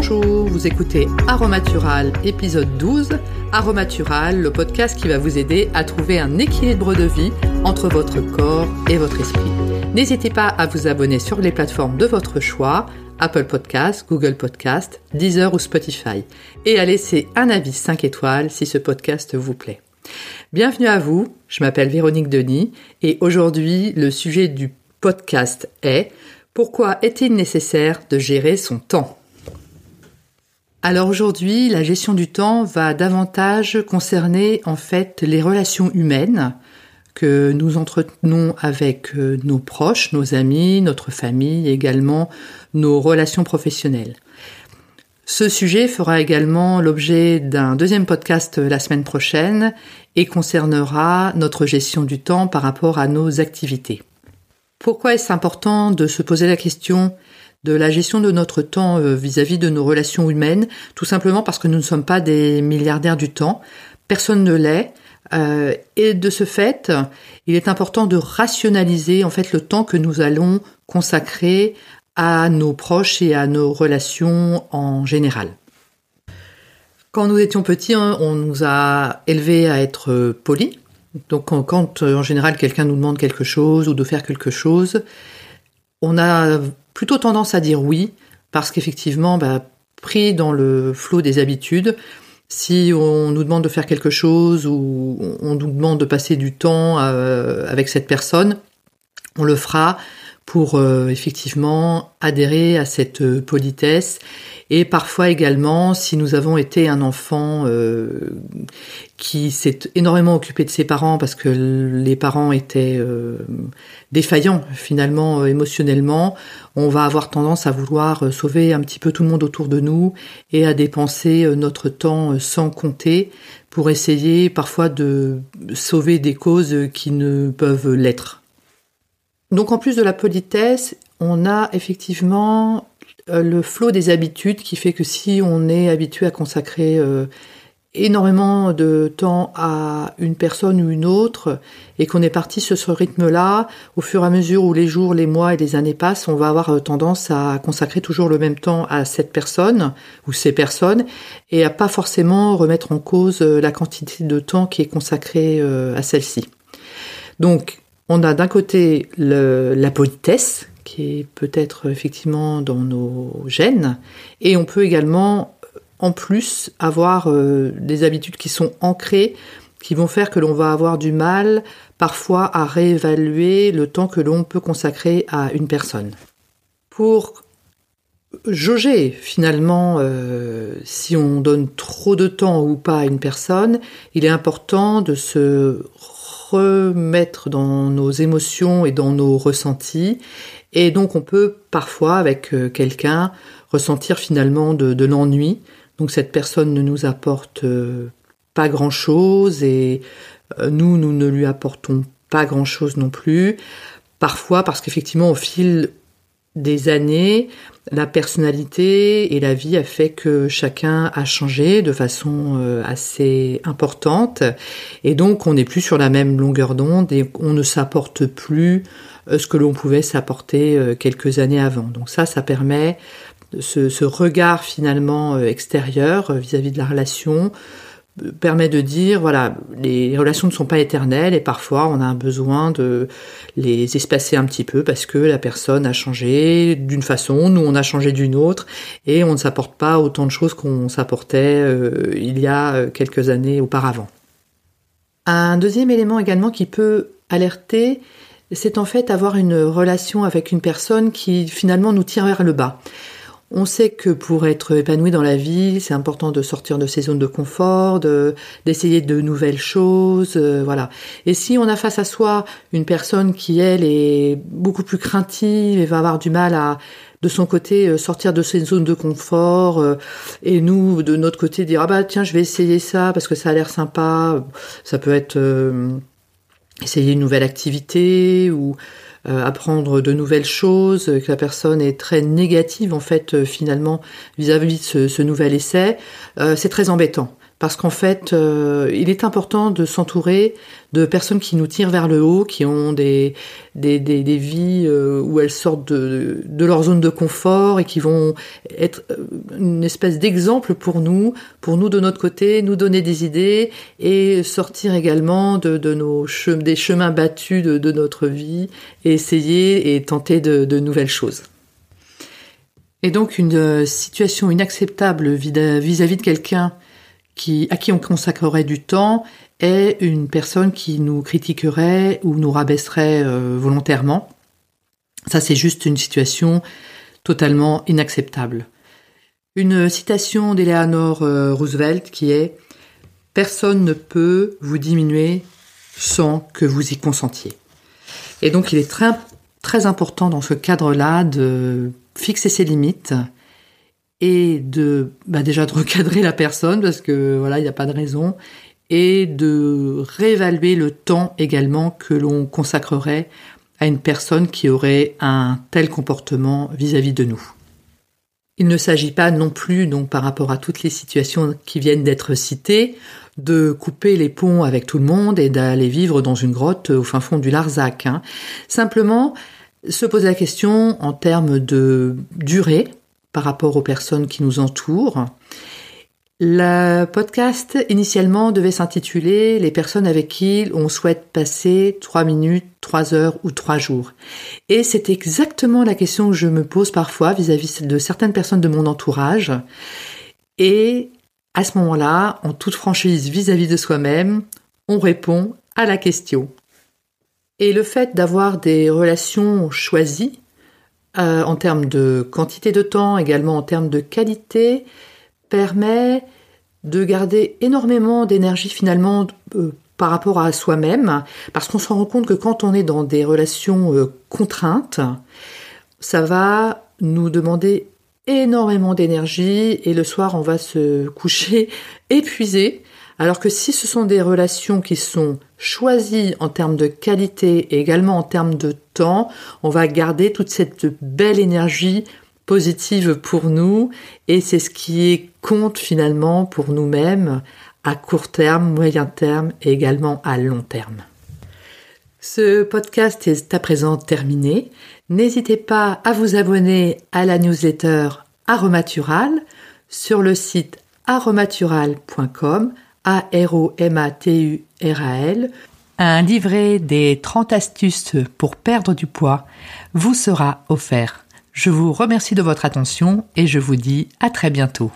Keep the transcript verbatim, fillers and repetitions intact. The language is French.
Bonjour, vous écoutez Aromatural, épisode douze. Aromatural, le podcast qui va vous aider à trouver un équilibre de vie entre votre corps et votre esprit. N'hésitez pas à vous abonner sur les plateformes de votre choix, Apple Podcasts, Google Podcasts, Deezer ou Spotify, et à laisser un avis cinq étoiles si ce podcast vous plaît. Bienvenue à vous, je m'appelle Véronique Denis et aujourd'hui, le sujet du podcast est « Pourquoi est-il nécessaire de gérer son temps ?» Alors aujourd'hui, la gestion du temps va davantage concerner en fait les relations humaines que nous entretenons avec nos proches, nos amis, notre famille, également nos relations professionnelles. Ce sujet fera également l'objet d'un deuxième podcast la semaine prochaine et concernera notre gestion du temps par rapport à nos activités. Pourquoi est-ce important de se poser la question de la gestion de notre temps vis-à-vis de nos relations humaines, tout simplement parce que nous ne sommes pas des milliardaires du temps, personne ne l'est, euh, et de ce fait, il est important de rationaliser en fait le temps que nous allons consacrer à nos proches et à nos relations en général. Quand nous étions petits, on nous a élevés à être polis, donc quand en général quelqu'un nous demande quelque chose ou de faire quelque chose, on a plutôt tendance à dire oui, parce qu'effectivement, bah, pris dans le flot des habitudes, si on nous demande de faire quelque chose ou on nous demande de passer du temps euh, avec cette personne, on le fera pour euh, effectivement adhérer à cette politesse. Et parfois également, si nous avons été un enfant euh, qui s'est énormément occupé de ses parents parce que les parents étaient euh, défaillants finalement euh, émotionnellement, on va avoir tendance à vouloir sauver un petit peu tout le monde autour de nous et à dépenser notre temps sans compter pour essayer parfois de sauver des causes qui ne peuvent l'être. Donc en plus de la politesse, on a effectivement le flot des habitudes qui fait que si on est habitué à consacrer euh, énormément de temps à une personne ou une autre et qu'on est parti sur ce rythme-là, au fur et à mesure où les jours, les mois et les années passent, on va avoir tendance à consacrer toujours le même temps à cette personne ou ces personnes et à pas forcément remettre en cause la quantité de temps qui est consacrée euh, à celle-ci. Donc on a d'un côté le, la politesse qui est peut-être effectivement dans nos gènes, et on peut également en plus avoir euh, des habitudes qui sont ancrées, qui vont faire que l'on va avoir du mal parfois à réévaluer le temps que l'on peut consacrer à une personne. Pour jauger finalement euh, si on donne trop de temps ou pas à une personne, il est important de se remettre dans nos émotions et dans nos ressentis. Et donc, on peut parfois, avec quelqu'un, ressentir finalement de, de l'ennui. Donc, cette personne ne nous apporte pas grand-chose et nous, nous ne lui apportons pas grand-chose non plus. Parfois, parce qu'effectivement, au fil des années, la personnalité et la vie a fait que chacun a changé de façon assez importante et donc on n'est plus sur la même longueur d'onde et on ne s'apporte plus ce que l'on pouvait s'apporter quelques années avant. Donc ça, ça permet ce, ce regard finalement extérieur vis-à-vis de la relation permet de dire, voilà, les relations ne sont pas éternelles et parfois on a un besoin de les espacer un petit peu parce que la personne a changé d'une façon, nous on a changé d'une autre et on ne s'apporte pas autant de choses qu'on s'apportait euh, il y a quelques années auparavant. Un deuxième élément également qui peut alerter, c'est en fait avoir une relation avec une personne qui finalement nous tire vers le bas. On sait que pour être épanoui dans la vie, c'est important de sortir de ses zones de confort, de, d'essayer de nouvelles choses, euh, voilà. Et si on a face à soi une personne qui, elle, est beaucoup plus craintive et va avoir du mal à, de son côté, sortir de ses zones de confort, euh, et nous, de notre côté, dire « Ah bah tiens, je vais essayer ça parce que ça a l'air sympa », ça peut être euh, essayer une nouvelle activité ou apprendre de nouvelles choses, que la personne est très négative en fait finalement vis-à-vis de ce, ce nouvel essai, euh, c'est très embêtant. Parce qu'en fait, euh, il est important de s'entourer de personnes qui nous tirent vers le haut, qui ont des, des, des, des vies euh, où elles sortent de, de leur zone de confort et qui vont être une espèce d'exemple pour nous, pour nous de notre côté, nous donner des idées et sortir également de, de nos chem- des chemins battus de, de notre vie et essayer et tenter de, de nouvelles choses. Et donc une situation inacceptable vis-à-vis de quelqu'un qui, à qui on consacrerait du temps est une personne qui nous critiquerait ou nous rabaisserait euh, volontairement. Ça, c'est juste une situation totalement inacceptable. Une citation d'Eleanor Roosevelt qui est « Personne ne peut vous diminuer sans que vous y consentiez ». Et donc, il est très, très important dans ce cadre-là de fixer ses limites et de bah déjà de recadrer la personne parce que voilà, il n'y a pas de raison, et de réévaluer le temps également que l'on consacrerait à une personne qui aurait un tel comportement vis-à-vis de nous. Il ne s'agit pas non plus, donc par rapport à toutes les situations qui viennent d'être citées, de couper les ponts avec tout le monde et d'aller vivre dans une grotte au fin fond du Larzac, hein. Simplement, se poser la question en termes de durée par rapport aux personnes qui nous entourent. Le podcast initialement devait s'intituler « Les personnes avec qui on souhaite passer trois minutes, trois heures ou trois jours ». Et c'est exactement la question que je me pose parfois vis-à-vis de certaines personnes de mon entourage. Et à ce moment-là, en toute franchise vis-à-vis de soi-même, on répond à la question. Et le fait d'avoir des relations choisies, euh, en termes de quantité de temps, également en termes de qualité, permet de garder énormément d'énergie finalement euh, par rapport à soi-même, parce qu'on se rend compte que quand on est dans des relations euh, contraintes, ça va nous demander énormément d'énergie et le soir on va se coucher épuisé. Alors que si ce sont des relations qui sont choisies en termes de qualité et également en termes de temps, on va garder toute cette belle énergie positive pour nous et c'est ce qui compte finalement pour nous-mêmes à court terme, moyen terme et également à long terme. Ce podcast est à présent terminé. N'hésitez pas à vous abonner à la newsletter Aromatural sur le site aromatural point com. A R O M A T U R A L, un livret des trente astuces pour perdre du poids vous sera offert. Je vous remercie de votre attention et je vous dis à très bientôt.